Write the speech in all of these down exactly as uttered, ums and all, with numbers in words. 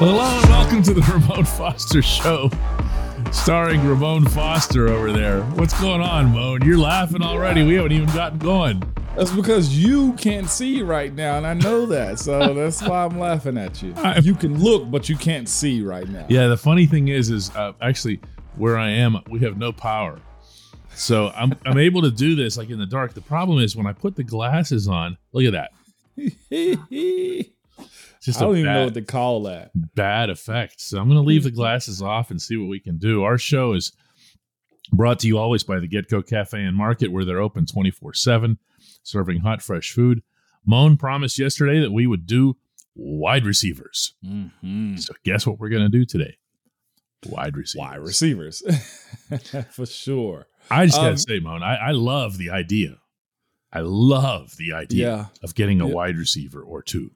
Well, hello and welcome to the Ramon Foster Show, starring Ramon Foster over there. What's going on, Moan? You're laughing already. We haven't even gotten going. That's because you can't see right now, and I know that, so that's why I'm laughing at you. I, you can look, but you can't see right now. Yeah, the funny thing is, is uh, actually where I am, we have no power, so I'm I'm able to do this like in the dark. The problem is when I put the glasses on. Look at that. Just I don't even bad, know what to call that. Bad effect. So I'm going to leave the glasses off and see what we can do. Our show is brought to you always by the Getco Cafe and Market, where they're open twenty-four seven, serving hot, fresh food. Moan promised yesterday that we would do wide receivers. Mm-hmm. So guess what we're going to do today? Wide receivers. Wide receivers. For sure. I just um, got to say, Moan, I, I love the idea. I love the idea yeah. of getting a yeah. wide receiver or two.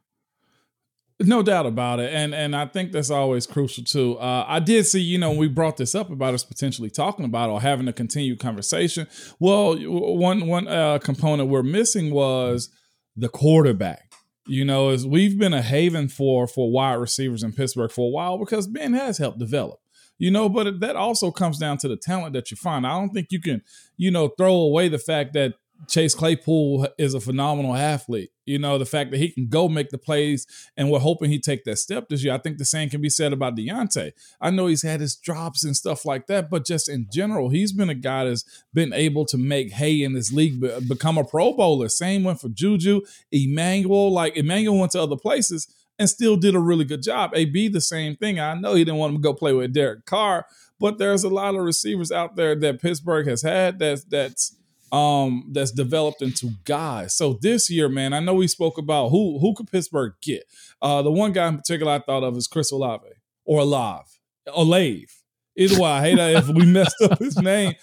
No doubt about it. And and I think that's always crucial, too. Uh, I did see, you know, we brought this up about us potentially talking about or having a continued conversation. Well, one one uh, component we're missing was the quarterback. You know, is we've been a haven for for wide receivers in Pittsburgh for a while because Ben has helped develop. You know, but that also comes down to the talent that you find. I don't think you can, you know, throw away the fact that Chase Claypool is a phenomenal athlete. You know, the fact that he can go make the plays, and we're hoping he take that step this year. I think the same can be said about Deontay. I know he's had his drops and stuff like that, but just in general, he's been a guy that's been able to make hay in this league, become a Pro Bowler. Same went for Juju, Emmanuel. Like, Emmanuel went to other places and still did a really good job. A B, the same thing. I know he didn't want him to go play with Derek Carr, but there's a lot of receivers out there that Pittsburgh has had that's that's Um, that's developed into guys. So this year, man, I know we spoke about who who could Pittsburgh get. Uh, the one guy in particular I thought of is Chris Olave or Olave, Olave. Either way, I hate that if we messed up his name.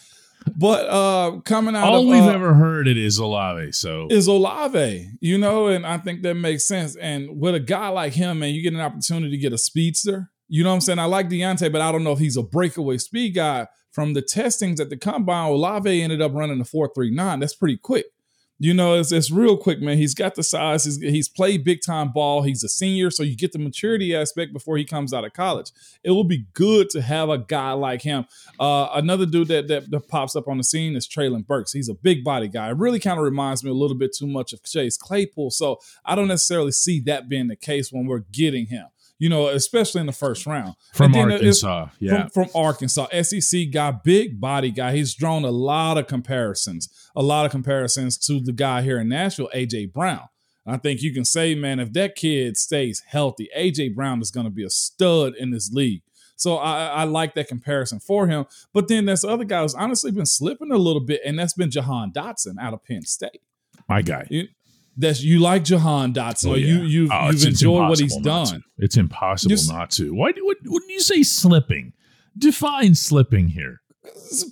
But uh, coming out, all of, we've uh, ever heard it is Olave. So is Olave, you know, and I think that makes sense. And with a guy like him, man, you get an opportunity to get a speedster. You know what I'm saying? I like Deontay, but I don't know if he's a breakaway speed guy. From the testings at the combine, Olave ended up running a four three nine. That's pretty quick. You know, it's, it's real quick, man. He's got the size. He's, he's played big-time ball. He's a senior, so you get the maturity aspect before he comes out of college. It will be good to have a guy like him. Uh, another dude that, that that pops up on the scene is Treylon Burks. He's a big-body guy. It really kind of reminds me a little bit too much of Chase Claypool, so I don't necessarily see that being the case when we're getting him. You know, especially in the first round. From Arkansas, yeah. From, from Arkansas. S E C guy, big body guy. He's drawn a lot of comparisons, a lot of comparisons to the guy here in Nashville, A J. Brown. I think you can say, man, if that kid stays healthy, A J. Brown is going to be a stud in this league. So I, I like that comparison for him. But then there's other guy who's honestly been slipping a little bit, and that's been Jahan Dotson out of Penn State. My guy. You, That's you like Jahan Dotson. Oh, yeah. You you've, oh, you've enjoyed what he's done. To. It's impossible You're, not to. Why do what, wouldn't you say slipping? Define slipping here.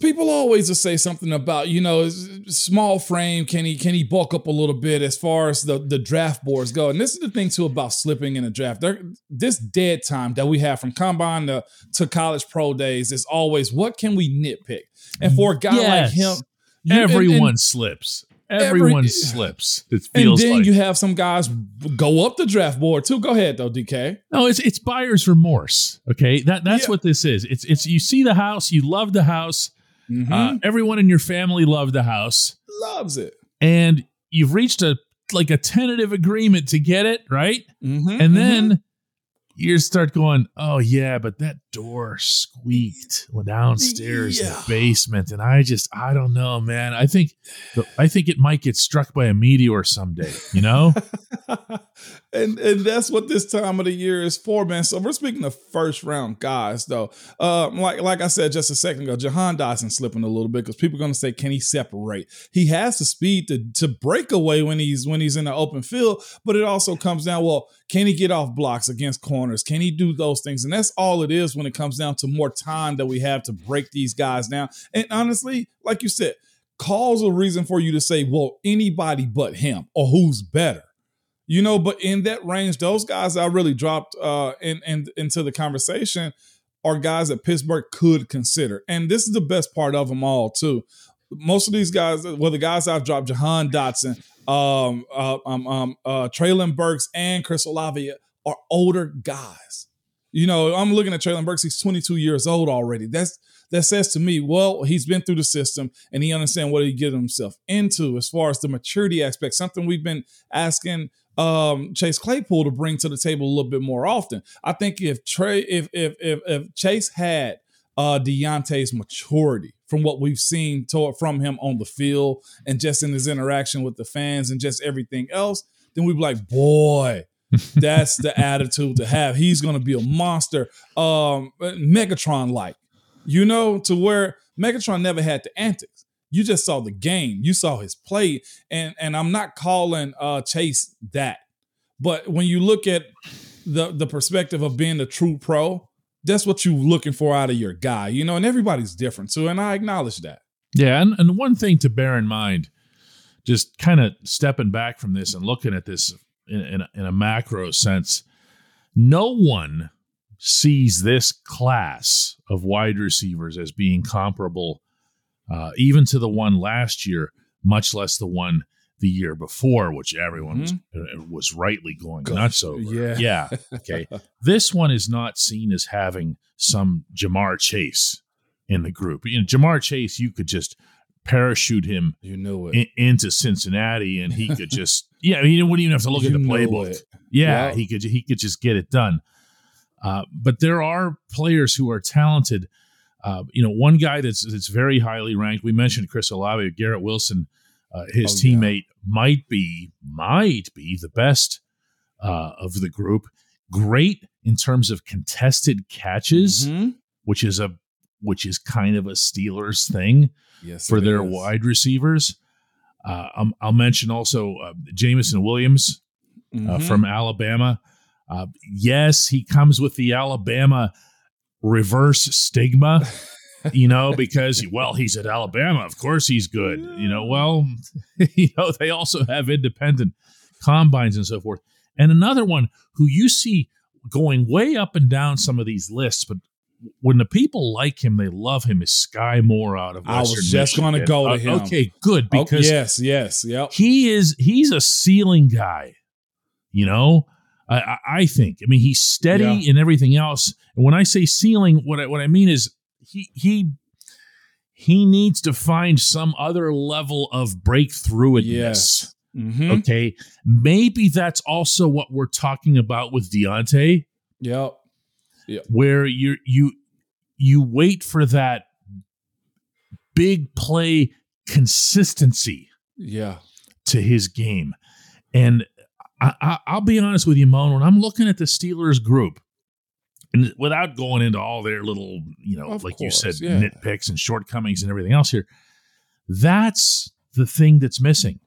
People always just say something about, you know, small frame. Can he can he bulk up a little bit as far as the, the draft boards go? And this is the thing, too, about slipping in a draft. There, this dead time that we have from combine to, to college pro days is always what can we nitpick? And for a guy yes. like him, you, everyone and, and, slips. Everyone Every, slips. It feels and then like. You have some guys go up the draft board too. Go ahead though, D K. No, it's it's buyer's remorse. Okay, that that's yeah. what this is. It's it's you see the house, you love the house. Mm-hmm. Uh, everyone in your family loved the house, loves it, and you've reached a like a tentative agreement to get it right. Mm-hmm, and mm-hmm. then you start going, oh yeah, but that door squeaked downstairs yeah. in the basement, and I just, I don't know, man. I think, I think it might get struck by a meteor someday, you know. And and that's what this time of the year is for, man. So we're speaking of first round guys, though. Uh, like like I said just a second ago, Jahan Dotson slipping a little bit because people are going to say, can he separate? He has the speed to to break away when he's when he's in the open field, but it also comes down, well, can he get off blocks against corners? Can he do those things? And that's all it is when it comes down to more time that we have to break these guys down. And honestly, like you said, cause a reason for you to say, well, anybody but him or who's better. You know, but in that range, those guys I really dropped uh, in, in, into the conversation are guys that Pittsburgh could consider. And this is the best part of them all, too. Most of these guys, well, the guys I've dropped, Jahan Dotson, um, uh, um, um, uh, Treylon Burks, and Chris Olave are older guys. You know, I'm looking at Treylon Burks. He's twenty-two years old already. That's That says to me, well, he's been through the system and he understands what he gets himself into as far as the maturity aspect, something we've been asking um, Chase Claypool to bring to the table a little bit more often. I think if Trey, if if if, if Chase had uh, Deontay's maturity from what we've seen to, from him on the field and just in his interaction with the fans and just everything else, then we'd be like, boy, that's the attitude to have. He's going to be a monster, um, Megatron-like. You know, to where Megatron never had the antics. You just saw the game. You saw his play. And and I'm not calling uh, Chase that. But when you look at the, the perspective of being a true pro, that's what you're looking for out of your guy. You know, and everybody's different too. And I acknowledge that. Yeah. And, and one thing to bear in mind, just kind of stepping back from this and looking at this in, in, a, in a macro sense, no one sees this class of wide receivers as being comparable uh, even to the one last year, much less the one the year before, which everyone mm-hmm. was, was rightly going God, nuts over. Yeah. yeah. Okay. This one is not seen as having some Ja'Marr Chase in the group. You know, Ja'Marr Chase, you could just parachute him you know it. In, into Cincinnati and he could just, yeah, he wouldn't even have to look you at the playbook. Yeah, yeah. He could, he could just get it done. Uh, but there are players who are talented. Uh, you know, one guy that's that's very highly ranked. We mentioned Chris Olave, Garrett Wilson, uh, his oh, teammate, yeah. might be might be the best uh, of the group. Great in terms of contested catches, mm-hmm. which is a which is kind of a Steelers thing yes, for their is. wide receivers. Uh, I'm, I'll mention also uh, Jamison Williams mm-hmm. uh, from Alabama. Uh, yes, he comes with the Alabama reverse stigma, you know, because, well, he's at Alabama. Of course he's good. You know, well, you know, they also have independent combines and so forth. And another one who you see going way up and down some of these lists, but when the people like him, they love him, is Sky Moore out of Western I was just going to go to him. Okay, good, because oh, yes, yes, yep. he is, he's a ceiling guy, you know. I, I think. I mean, he's steady yeah. in everything else. And when I say ceiling, what I, what I mean is he he he needs to find some other level of breakthrough in this. Yes. Mm-hmm. Okay, maybe that's also what we're talking about with Deontay. Yep. Yep. Where you you you wait for that big play consistency. Yeah. To his game, and. I, I'll be honest with you, Mon, when I'm looking at the Steelers group, and without going into all their little, you know, of like course, you said, yeah. nitpicks and shortcomings and everything else here, that's the thing that's missing.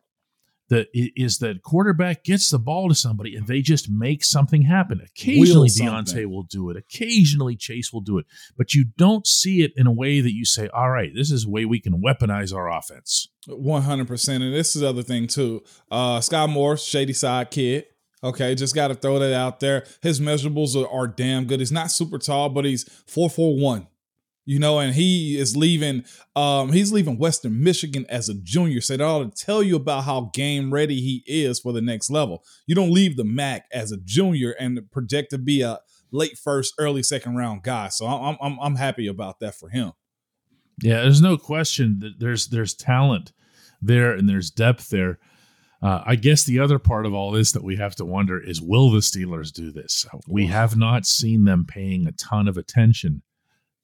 That is that quarterback gets the ball to somebody and they just make something happen. Occasionally Deontay will do it. Occasionally Chase will do it. But you don't see it in a way that you say, all right, this is a way we can weaponize our offense. one hundred percent. And this is the other thing, too. Uh, Sky Moore, shady side kid. Okay, just got to throw that out there. His measurables are, are damn good. He's not super tall, but he's four four one. You know, and he is leaving um, he's leaving Western Michigan as a junior. So that ought to tell you about how game ready he is for the next level. You don't leave the MAC as a junior and project to be a late first, early second round guy. So I'm I'm I'm happy about that for him. Yeah, there's no question that there's there's talent there and there's depth there. Uh, I guess the other part of all this that we have to wonder is, will the Steelers do this? We have not seen them paying a ton of attention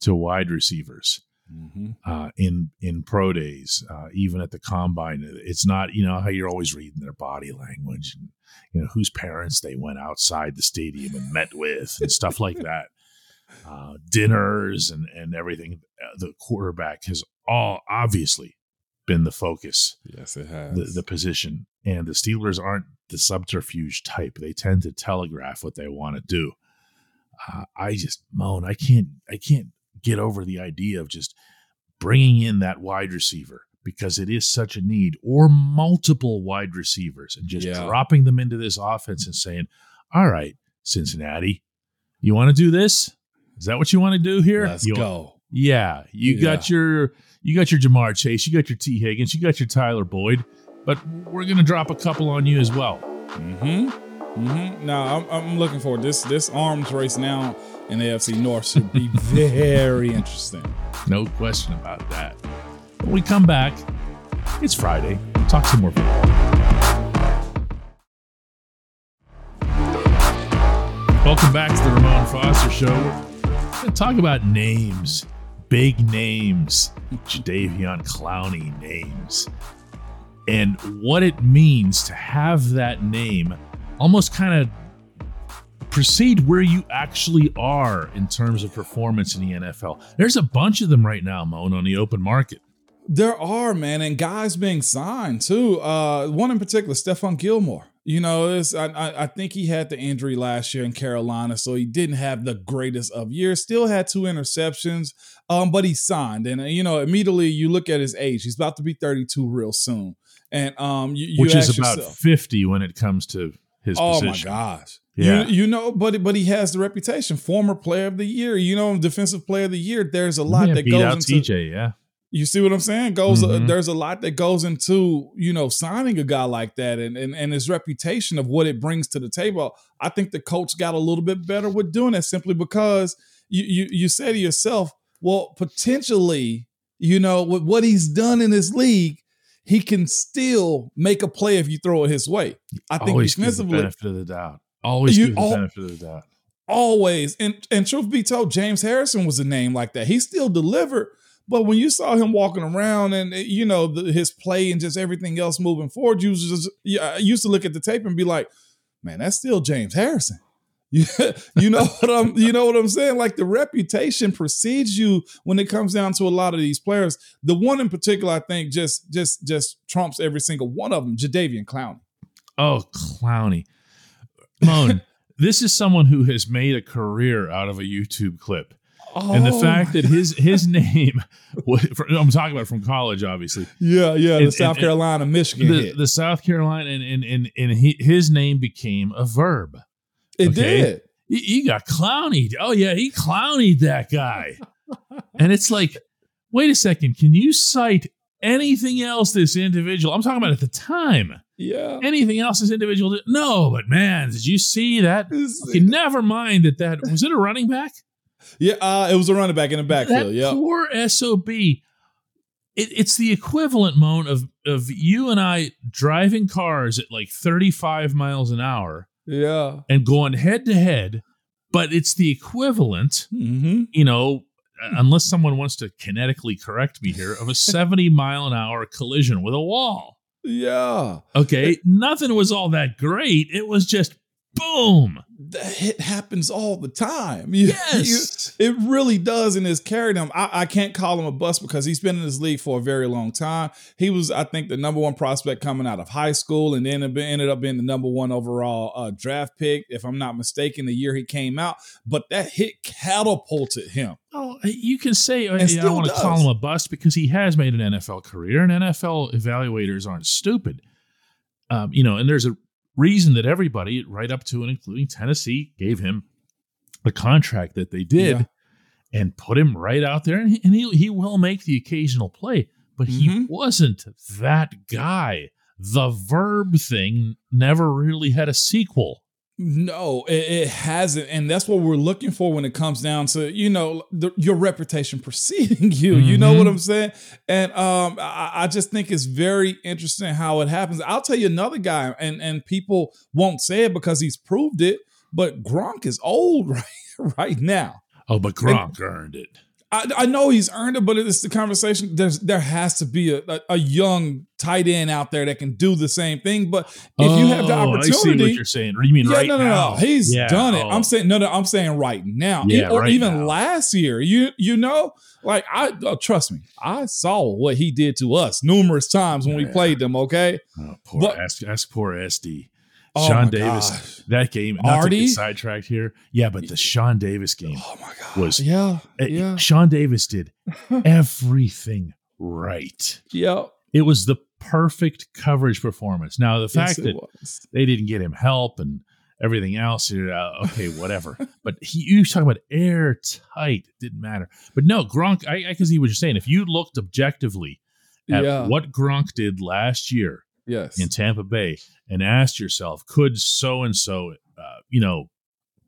to wide receivers. mm-hmm. uh, in in pro days, uh, even at the combine. It's not, you know, how you're always reading their body language and, you know, whose parents they went outside the stadium and met with and stuff like that. Uh, dinners and, and everything. The quarterback has all obviously been the focus. Yes, it has. The, the position. And the Steelers aren't the subterfuge type. They tend to telegraph what they want to do. Uh, I just moan. I can't. I can't get over the idea of just bringing in that wide receiver because it is such a need, or multiple wide receivers, and just yeah. dropping them into this offense and saying, "All right, Cincinnati, you want to do this? Is that what you want to do here? Let's You'll, go. Yeah, you yeah. got your you got your Ja'Marr Chase, you got your T Higgins, you got your Tyler Boyd, but we're gonna drop a couple on you as well." Mm-hmm. Mm-hmm. No, I'm, I'm looking forward. This this arms race now in the A F C North should be very interesting. No question about that. When we come back, it's Friday. We'll talk some more football. Welcome back to the Ramon Foster Show. We're going to talk about names, big names, Jadeveon Clowney names, and what it means to have that name almost kind of proceed where you actually are in terms of performance in the N F L. There's a bunch of them right now, Moan, on the open market. There are, man, and guys being signed too. Uh, one in particular, Stephon Gilmore. You know, this, I, I, I think he had the injury last year in Carolina, so he didn't have the greatest of years. Still had two interceptions, um, but he signed. And, you know, immediately you look at his age. He's about to be thirty-two real soon. and um, you, you Which is about yourself, fifty when it comes to his oh position. My gosh. Yeah. You, you know, but but he has the reputation, former player of the year, you know, defensive player of the year. There's a lot yeah, that goes out into T J, yeah. You see what I'm saying? Goes mm-hmm. uh, there's a lot that goes into, you know, signing a guy like that and, and and his reputation of what it brings to the table. I think the coach got a little bit better with doing that simply because you you you say to yourself, well, potentially, you know, with what he's done in his league, he can still make a play if you throw it his way. I think always defensively, give the benefit of the doubt. Always you, give the benefit of the doubt. Always. And and truth be told, James Harrison was a name like that. He still delivered, but when you saw him walking around and you know the, his play and just everything else moving forward, you just you, I used to look at the tape and be like, "Man, that's still James Harrison." You, you know what I'm you know what I'm saying? Like the reputation precedes you when it comes down to a lot of these players. The one in particular, I think, just just just trumps every single one of them, Jadeveon Clowney. Oh, Clowney. Moan, this is someone who has made a career out of a YouTube clip. Oh, and the fact that his his name, was, I'm talking about from college, obviously. Yeah, yeah, the and, South and, Carolina, and, Michigan. The, hit. the South Carolina, and, and, and, and he, his name became a verb. It okay. did. He, he got clownied. Oh, yeah, he clownied that guy. And it's like, wait a second. Can you cite anything else this individual? I'm talking about at the time. Yeah. Anything else this individual did? No, but man, did you see that? Okay, never mind that that. Was it a running back? Yeah, uh, it was a running back in the backfield. Yeah. Poor S O B. It, it's the equivalent, Moan, of, of you and I driving cars at like thirty-five miles an hour. Yeah. And going head to head, but it's the equivalent, mm-hmm. you know, unless someone wants to kinetically correct me here, of a seventy mile an hour collision with a wall. Yeah. Okay. Nothing was all that great. It was just boom. That hit happens all the time. You, yes. You, it really does. And it's carried him. I, I can't call him a bust because he's been in this league for a very long time. He was, I think, the number one prospect coming out of high school and then ended up being the number one overall uh, draft pick, if I'm not mistaken, the year he came out. But that hit catapulted him. Oh, you can say, I, I don't want to call him a bust because he has made an N F L career, and N F L evaluators aren't stupid. Um, you know, and there's a reason that everybody, right up to and including Tennessee, gave him the contract that they did yeah. and put him right out there. And he, and he, he will make the occasional play, but mm-hmm. he wasn't that guy. The verb thing never really had a sequel. No, it, it hasn't. And that's what we're looking for when it comes down to, you know, the, your reputation preceding you. Mm-hmm. You know what I'm saying? And um, I, I just think it's very interesting how it happens. I'll tell you another guy, and, and people won't say it because he's proved it, but Gronk is old right, right now. Oh, but Gronk and, earned it. I, I know he's earned it, but it's the conversation. There's, there has to be a, a, a young tight end out there that can do the same thing. But if oh, you have the opportunity, I see what you're saying. You mean yeah, right no, no, now? No, he's yeah, done it. Oh. I'm saying no, no. I'm saying right now, yeah, or right even now. last year. You, you know, like I oh, trust me, I saw what he did to us numerous times when yeah. we played them. Okay, oh, poor but, ask, that's poor S D. Oh Sean Davis, gosh. that game, not Artie? to get sidetracked here. Yeah, but the Sean Davis game oh my God. was, yeah, it, yeah. Sean Davis did everything right. Yeah. It was the perfect coverage performance. Now, the fact yes, that was. they didn't get him help and everything else, uh, okay, whatever. But he, you talking about airtight, it didn't matter. But no, Gronk, I, I can see what you're saying. If you looked objectively at yeah. what Gronk did last year, yes, in Tampa Bay, and asked yourself, could so-and-so, uh, you know,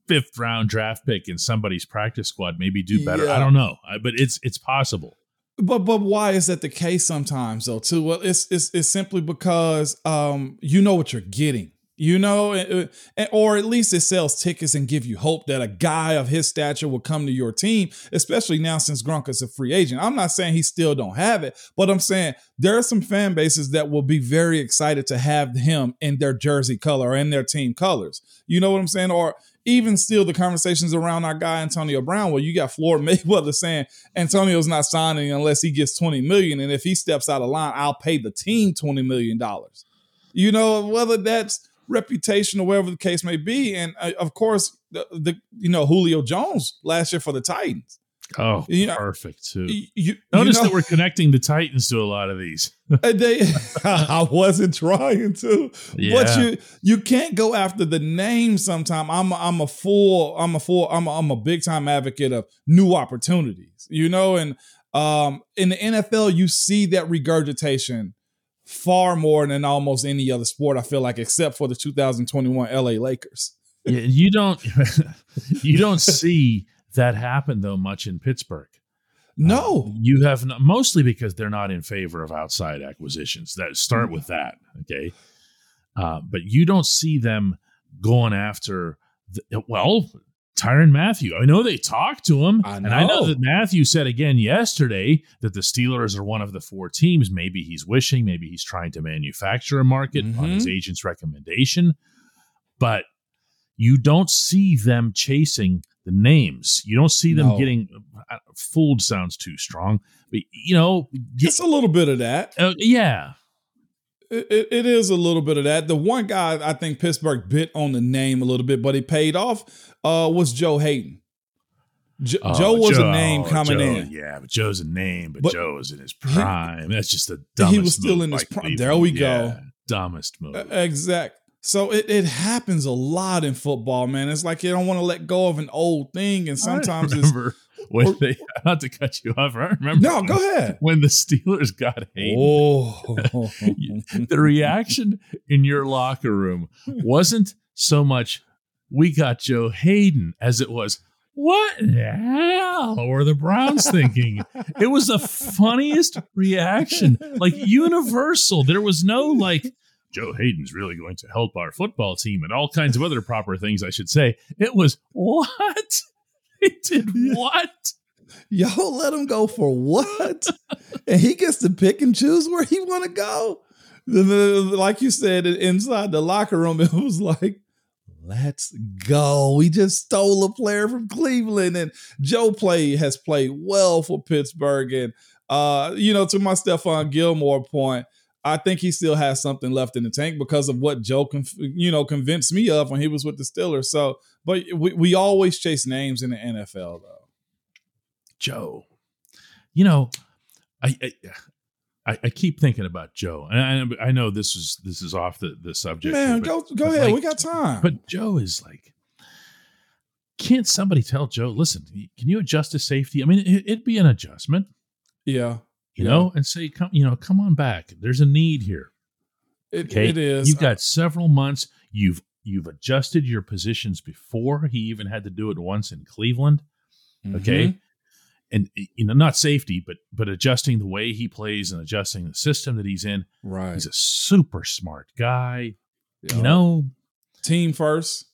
fifth round draft pick in somebody's practice squad maybe do better? Yeah. I don't know, I, but it's it's possible. But but why is that the case sometimes though? Too well, it's it's it's simply because um you know what you're getting, you know, and, and, or at least it sells tickets and give you hope that a guy of his stature will come to your team, especially now since Gronk is a free agent. I'm not saying he still don't have it, but I'm saying there are some fan bases that will be very excited to have him in their jersey color or in their team colors. You know what I'm saying? Or even still the conversations around our guy, Antonio Brown, where you got Floyd Mayweather saying Antonio's not signing unless he gets twenty million dollars. And if he steps out of line, I'll pay the team twenty million dollars. You know, whether that's reputation or whatever the case may be, and uh, of course the, the you know Julio Jones last year for the Titans. Oh, you know, perfect too. You, you, Notice you know, that we're connecting the Titans to a lot of these. they, I wasn't trying to, yeah. but you you can't go after the name. Sometime I'm a, I'm a full I'm a full I'm a, I'm a big time advocate of new opportunities. You know, and um in the N F L you see that regurgitation far more than almost any other sport, I feel like, except for the two thousand twenty-one L A Lakers. yeah, you don't you don't see that happen though much in Pittsburgh. No, um, you have not, mostly because they're not in favor of outside acquisitions. That start with that, okay? Uh, but you don't see them going after the, well, Tyrann Mathieu. I know they talked to him. I know. And I know that Matthew said again yesterday that the Steelers are one of the four teams. Maybe he's wishing, maybe he's trying to manufacture a market mm-hmm. on his agent's recommendation. But you don't see them chasing the names. You don't see them no. getting uh, fooled sounds too strong. But, you know, it's a little bit of that. Uh, yeah. It, it is a little bit of that. The one guy I think Pittsburgh bit on the name a little bit, but he paid off uh, was Joe Haden. Jo- oh, Joe was Joe, a name coming Joe, in. Yeah, but Joe's a name, but, but Joe was in his prime. That's just the dumbest He was still move in his prime. There we yeah, go. Dumbest move. Exactly. So it, it happens a lot in football, man. It's like you don't want to let go of an old thing, and sometimes I remember. it's... When they, not to cut you off, I remember. No, when, go ahead. When the Steelers got Haden, oh. the reaction in your locker room wasn't so much "we got Joe Haden" as it was "what the hell were the Browns thinking?" It was the funniest reaction, like universal. There was no like Joe Haden's really going to help our football team and all kinds of other proper things. I should say it was what. He did what? Y'all let him go for what? And he gets to pick and choose where he want to go. Like you said, inside the locker room, it was like, let's go. We just stole a player from Cleveland. And Joe play has played well for Pittsburgh. And, uh, you know, to my Stephon Gilmore point, I think he still has something left in the tank because of what Joe, conf- you know, convinced me of when he was with the Steelers. So, but we, we always chase names in the N F L, though. Joe, you know, I I, I, I keep thinking about Joe, and I, I know this is this is off the, the subject. Man, here, but, go go ahead, like, we got time. But Joe is like, can't somebody tell Joe? Listen, can you adjust to safety? I mean, it, it'd be an adjustment. Yeah. You know, and say, come, you know, come on back. There's a need here. It, okay? it is. You've got several months. You've you've adjusted your positions before. He even had to do it once in Cleveland. Mm-hmm. Okay, and you know, not safety, but but adjusting the way he plays and adjusting the system that he's in. Right. He's a super smart guy. Yep. You know, team first.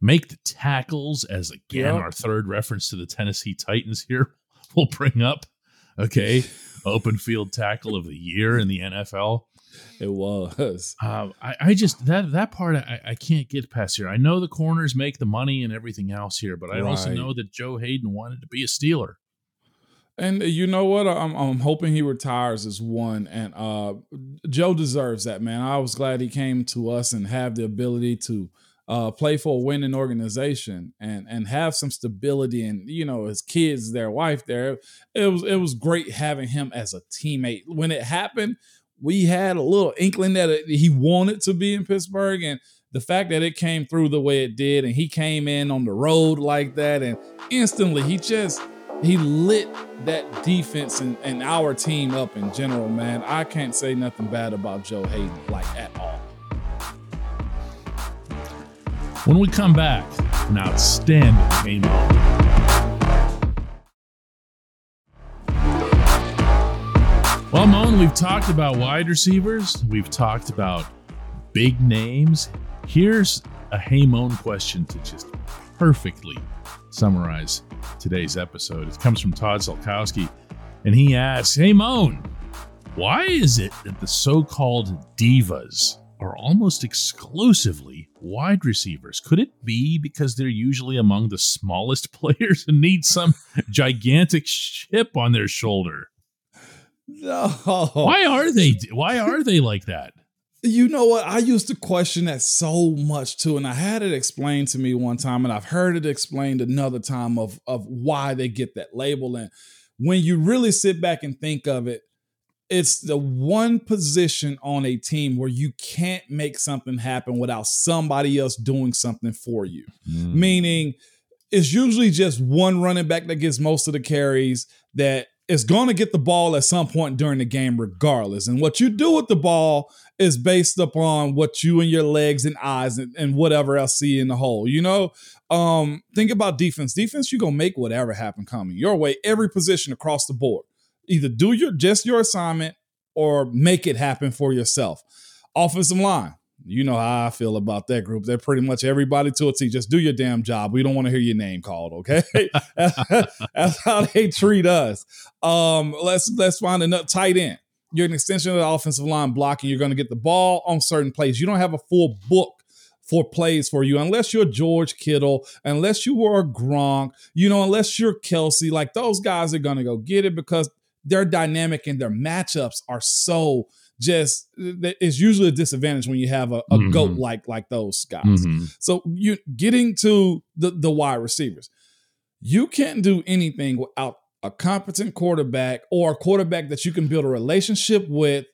Make the tackles, as again yep. our third reference to the Tennessee Titans here. will bring up. Okay. Open field tackle of the year in the N F L. It was. Um, I, I just, that that part I, I can't get past here. I know the corners make the money and everything else here, but I right. also know that Joe Haden wanted to be a Steeler. And you know what? I'm I'm hoping he retires as one. And uh, Joe deserves that, man. I was glad he came to us and have the ability to uh, play for a winning organization and and have some stability. And you know, his kids, their wife, there. It was it was great having him as a teammate. When it happened, we had a little inkling that it, he wanted to be in Pittsburgh, and the fact that it came through the way it did, and he came in on the road like that, and instantly he just. He lit that defense and, and our team up in general, man. I can't say nothing bad about Joe Haden, like, at all. When we come back, an outstanding game on. Well, Moan, we've talked about wide receivers. We've talked about big names. Here's a Hey Moan question to just perfectly summarize today's episode. It comes from Todd Zolkowski, and he asks, "Hey Moan, why is it that the so-called divas are almost exclusively wide receivers? Could it be because they're usually among the smallest players and need some gigantic chip on their shoulder?" No. Why are they? Why are they like that? You know what? I used to question that so much too. And I had it explained to me one time, and I've heard it explained another time of, of why they get that label. And when you really sit back and think of it, it's the one position on a team where you can't make something happen without somebody else doing something for you. Mm. Meaning it's usually just one running back that gets most of the carries that is going to get the ball at some point during the game regardless. And what you do with the ball is based upon what you and your legs and eyes and, and whatever else see in the hole. You know, um, think about defense. Defense, you're going to make whatever happen coming your way, every position across the board. Either do your just your assignment or make it happen for yourself. Offensive line. You know how I feel about that group. They're pretty much everybody to a T. Just do your damn job. We don't want to hear your name called, okay? That's how they treat us. Um, let's let's find another tight end. You're an extension of the offensive line blocking. You're going to get the ball on certain plays. You don't have a full book for plays for you unless you're George Kittle, unless you were a Gronk, you know, unless you're Kelsey. Like, those guys are going to go get it because their dynamic and their matchups are so just, it's usually a disadvantage when you have a, a mm-hmm. goat like like those guys. Mm-hmm. So you getting to the, the wide receivers, you can't do anything without a competent quarterback or a quarterback that you can build a relationship with.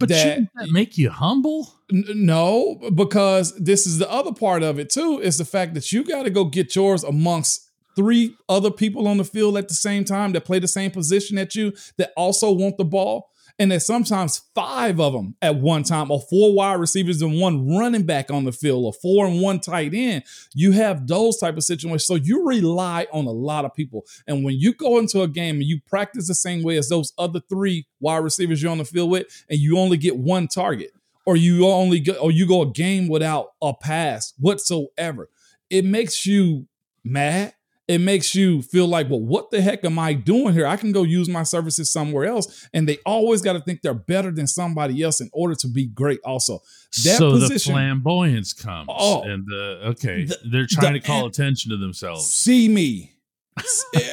But that, shouldn't that make you humble? N- no, because this is the other part of it too, is the fact that you got to go get yours amongst three other people on the field at the same time that play the same position at you that also want the ball. And there's sometimes five of them at one time, or four wide receivers and one running back on the field, or four and one tight end. You have those type of situations. So you rely on a lot of people. And when you go into a game and you practice the same way as those other three wide receivers you're on the field with, and you only get one target, or you only go, or you go a game without a pass whatsoever, it makes you mad. It makes you feel like, well, what the heck am I doing here? I can go use my services somewhere else. And they always got to think they're better than somebody else in order to be great also. That so position, the flamboyance comes. Oh, and the, okay, the, they're trying the, to call attention to themselves. See me.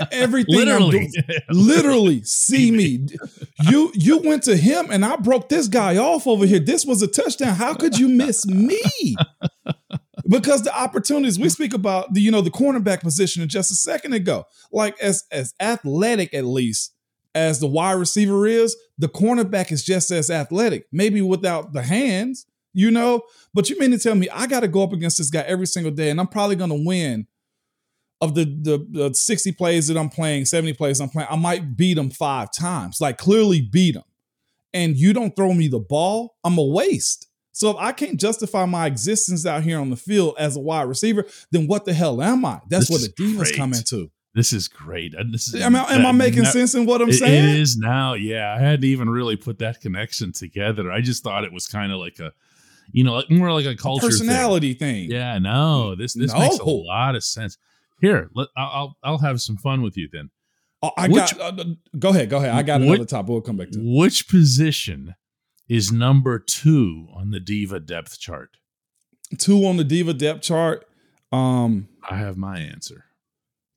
Everything literally. I'm doing, literally see me. You you went to him and I broke this guy off over here. This was a touchdown. How could you miss me? Because the opportunities we speak about, the, you know, the cornerback position in just a second ago, like as as athletic, at least as the wide receiver is, the cornerback is just as athletic, maybe without the hands, you know, but you mean to tell me I got to go up against this guy every single day and I'm probably going to win of the, the the sixty plays that I'm playing, seventy plays I'm playing. I might beat him five times, like clearly beat him. And you don't throw me the ball. I'm a waste. So if I can't justify my existence out here on the field as a wide receiver, then what the hell am I? That's where the divas come into. This is great. This is, am I, am I making no, sense in what I'm it, saying? It is now. Yeah. I hadn't even really put that connection together. I just thought it was kind of like a, you know, like more like a culture personality thing. thing. Yeah, no, this, this no. makes a lot of sense here. Let, I'll, I'll have some fun with you then. Oh, I which, got. Uh, go ahead. Go ahead. I got what, another top. We'll come back to it. Which position is number two on the diva depth chart? Two on the diva depth chart. Um, I have my answer.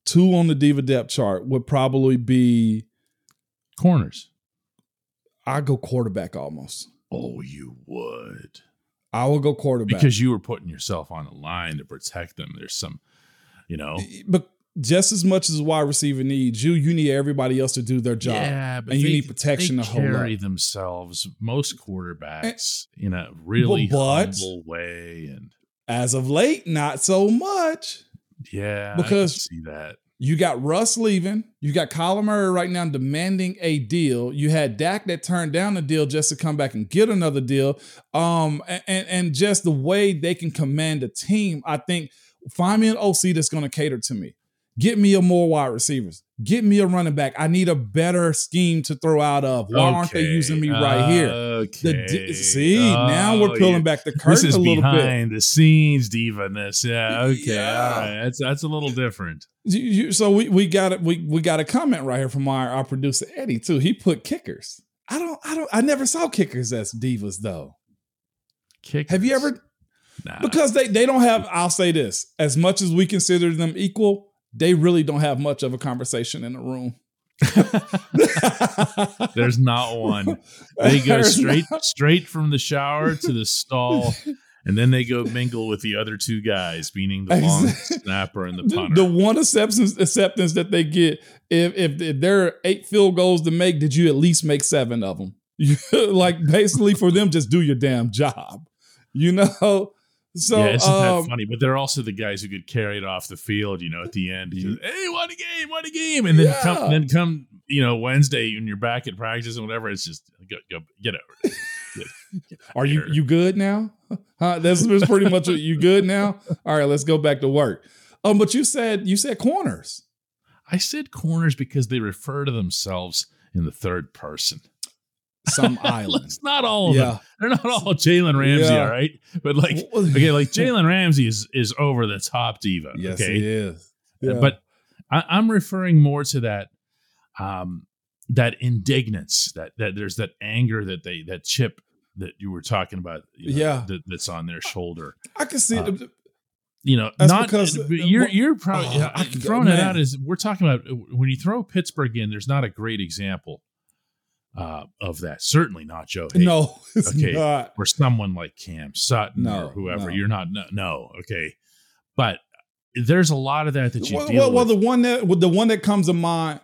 Two on the diva depth chart would probably be corners. I go quarterback almost. Oh, you would. I will go quarterback because you were putting yourself on a line to protect them. There's some, you know, but just as much as wide receiver needs you, you need everybody else to do their job. Yeah, but and you they, need protection. They the whole carry lot. Themselves. Most quarterbacks and, in a really but, humble way, and as of late, not so much. Yeah, because I see that. You got Russ leaving. You got Kyler Murray right now demanding a deal. You had Dak that turned down a deal just to come back and get another deal. Um, and, and just the way they can command a team, I think, find me an O C that's going to cater to me. Get me a more wide receivers. Get me a running back. I need a better scheme to throw out of. Why okay. aren't they using me right uh, here? Okay. Di- see, oh, now we're peeling yeah. back the curtain a little bit. This is behind the scenes divaness. Yeah, okay. Yeah. All right. That's that's a little different. You, you, so we we got it. We, we got a comment right here from our, our producer Eddie too. He put kickers. I don't. I don't. I never saw kickers as divas though. Kickers. Have you ever? Nah. Because they they don't have. I'll say this. As much as we consider them equal. They really don't have much of a conversation in the room. There's not one. They go There's straight not. straight from the shower to the stall, and then they go mingle with the other two guys, meaning the long snapper and the punter. The, the one acceptance, acceptance that they get, if, if if there are eight field goals to make, did you at least make seven of them? Like, basically for them, just do your damn job. You know? So, yeah, isn't um, that funny? But they're also the guys who could carry it off the field, you know, at the end. You, hey, what a game, what a game. And then, yeah. come, then come, you know, Wednesday when you're back at practice and whatever, it's just go, go get over it. Get, get Are you, you good now? Huh? That's, that's pretty much what you good now? All right, let's go back to work. Um, But you said you said corners. I said corners because they refer to themselves in the third person. Some island. It's not all of yeah. them. They're not all Jalen Ramsey, yeah. all right? But like, okay, like Jalen Ramsey is is over the top diva. Yes, okay? He is. Yeah. But I, I'm referring more to that um, that indignance, that that there's that anger that they that chip that you were talking about. You know, yeah, that, that's on their shoulder. I can see. Um, the, you know, not because you're you're probably oh, throwing go, it out as we're talking about when you throw Pittsburgh in. There's not a great example. Uh, of that, certainly not Joe Haden. No, it's okay. not. Or someone like Cam Sutton no, or whoever. No. You're not. No, no, okay. But there's a lot of that that you well, deal well, with. Well, the one that the one that comes to mind,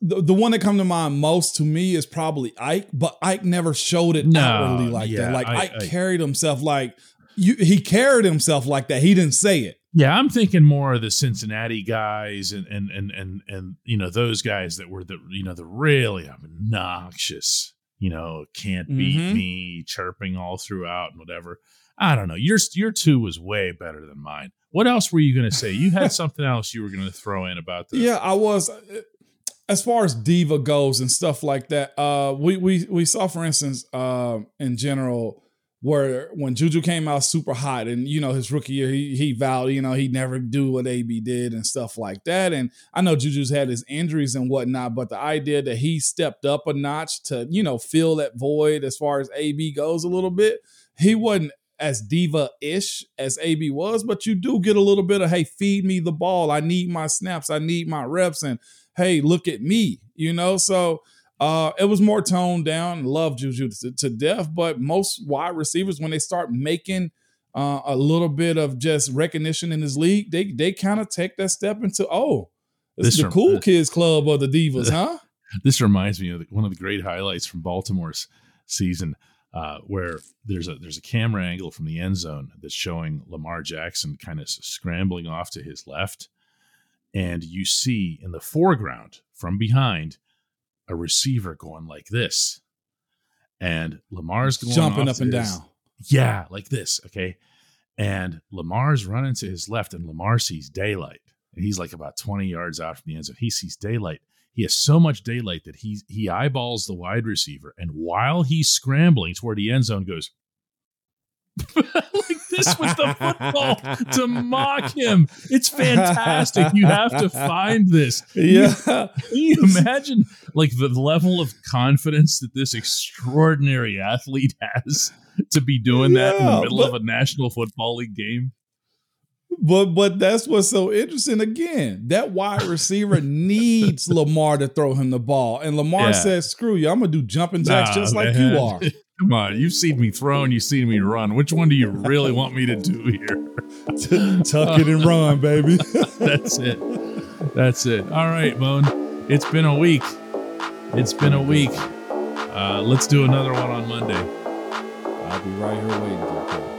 the, the one that comes to mind most to me is probably Ike. But Ike never showed it no, outwardly like yeah, that. Like I, Ike I, carried himself like you. He carried himself like that. He didn't say it. Yeah, I'm thinking more of the Cincinnati guys and and and and and you know those guys that were the you know the really obnoxious, you know, can't mm-hmm. beat me, chirping all throughout and whatever. I don't know. Your your two was way better than mine. What else were you going to say? You had something else you were going to throw in about this. Yeah, I was. As far as diva goes and stuff like that, uh, we we we saw, for instance, uh, in general. Where when Juju came out super hot and, you know, his rookie year, he, he vowed, you know, he'd never do what A B did and stuff like that. And I know Juju's had his injuries and whatnot, but the idea that he stepped up a notch to, you know, fill that void as far as A B goes a little bit, he wasn't as diva-ish as A B was, but you do get a little bit of, hey, feed me the ball. I need my snaps. I need my reps. And, hey, look at me, you know, so – Uh, it was more toned down. Love Juju to, to death, but most wide receivers, when they start making uh, a little bit of just recognition in this league, they they kind of take that step into oh, this, this is the rem- cool kids club of the divas, huh? This reminds me of the, one of the great highlights from Baltimore's season, uh, where there's a there's a camera angle from the end zone that's showing Lamar Jackson kind of scrambling off to his left, and you see in the foreground from behind. A receiver going like this, and Lamar's going jumping up and down. Yeah, like this. Okay, and Lamar's running to his left, and Lamar sees daylight, and he's like about twenty yards out from the end zone. He sees daylight. He has so much daylight that he he eyeballs the wide receiver, and while he's scrambling toward the end zone, goes like this. this was the football to mock him. It's fantastic. You have to find this. Yeah. Can you imagine like the level of confidence that this extraordinary athlete has to be doing yeah, that in the middle but, of a National Football League game? But but that's what's so interesting. Again, that wide receiver needs Lamar to throw him the ball. And Lamar yeah. says, screw you, I'm going to do jumping jacks nah, just like man. you are. Come on, you've seen me throw and you've seen me run. Which one do you really want me to do here? Tuck it and run, baby. That's it. That's it. All right, Bone. It's been a week. It's been a week. Uh, let's do another one on Monday. I'll be right here waiting for you.